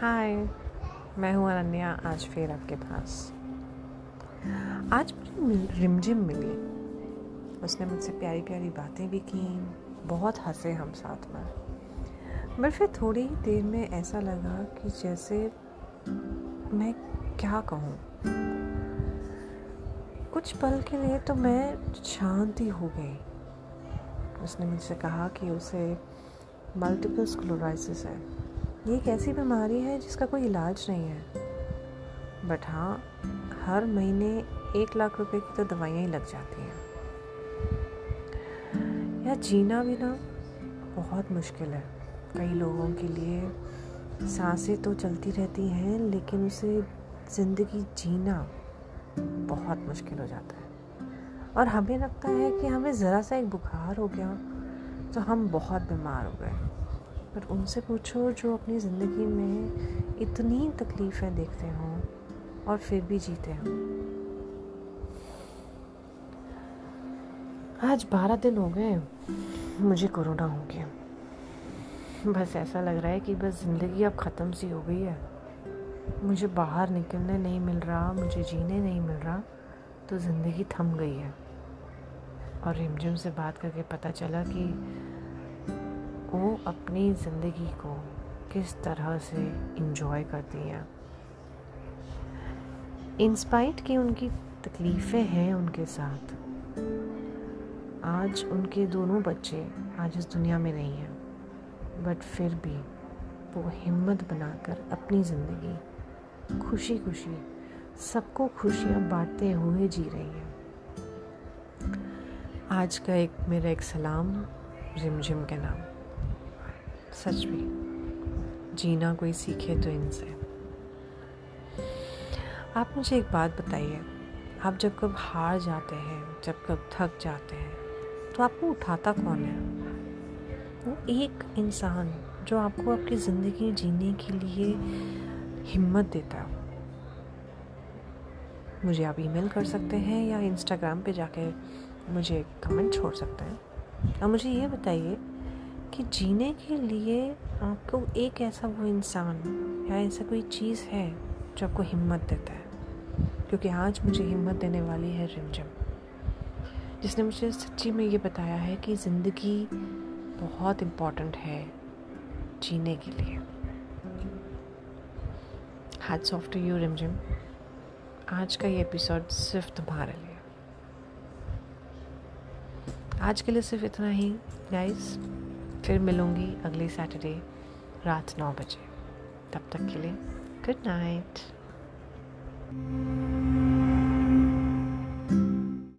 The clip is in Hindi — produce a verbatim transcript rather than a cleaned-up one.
हाय, मैं हूँ अनन्या। आज फिर आपके पास आज मुझे रिमझिम मिली। उसने मुझसे प्यारी प्यारी बातें भी की, बहुत हंसे हम साथ में। मगर फिर थोड़ी ही देर में ऐसा लगा कि जैसे मैं क्या कहूँ। कुछ पल के लिए तो मैं शांति हो गई। उसने मुझसे कहा कि उसे मल्टीपल स्क्लेरोसिस है। ये एक ऐसी बीमारी है जिसका कोई इलाज नहीं है, बट हाँ, हर महीने एक लाख रुपए की तो दवाइयाँ ही लग जाती हैं। या जीना भी ना बहुत मुश्किल है। कई लोगों के लिए सांसें तो चलती रहती हैं, लेकिन उसे ज़िंदगी जीना बहुत मुश्किल हो जाता है। और हमें लगता है कि हमें ज़रा सा एक बुखार हो गया तो हम बहुत बीमार हो गए। पर उनसे पूछो जो अपनी ज़िंदगी में इतनी तकलीफ़ें देखते हों और फिर भी जीते हों। आज बारह दिन हो गए मुझे कोरोना हो गया। बस ऐसा लग रहा है कि बस ज़िंदगी अब ख़त्म सी हो गई है। मुझे बाहर निकलने नहीं मिल रहा, मुझे जीने नहीं मिल रहा, तो ज़िंदगी थम गई है। और रिमझिम से बात करके पता चला कि वो अपनी ज़िंदगी को किस तरह से इंजॉय करती हैं। इंस्पायर्ड की उनकी तकलीफ़ें हैं उनके साथ। आज उनके दोनों बच्चे आज इस दुनिया में नहीं हैं, बट फिर भी वो हिम्मत बनाकर अपनी ज़िंदगी खुशी खुशी सबको खुशियाँ बांटते हुए जी रही हैं। आज का एक मेरा एक सलाम रिमझिम के नाम। सच में जीना कोई सीखे तो इनसे। आप मुझे एक बात बताइए, आप जब कब हार जाते हैं, जब कब थक जाते हैं, तो आपको उठाता कौन है? वो एक इंसान जो आपको आपकी ज़िंदगी जीने के लिए हिम्मत देता है। मुझे आप ईमेल कर सकते हैं या इंस्टाग्राम पे जाके मुझे कमेंट छोड़ सकते हैं। और मुझे ये बताइए कि जीने के लिए आपको एक ऐसा वो इंसान या ऐसा कोई चीज़ है जो आपको हिम्मत देता है। क्योंकि आज मुझे हिम्मत देने वाली है रिमझिम, जिसने मुझे सच्ची में ये बताया है कि ज़िंदगी बहुत इम्पॉर्टेंट है जीने के लिए। हैट्स ऑफ टू यू रिमझिम। आज का ये एपिसोड सिर्फ तुम्हारे लिए। आज के लिए सिर्फ इतना ही गाइस। फिर मिलूंगी अगले सैटरडे रात नौ बजे। तब तक के लिए गुड नाइट।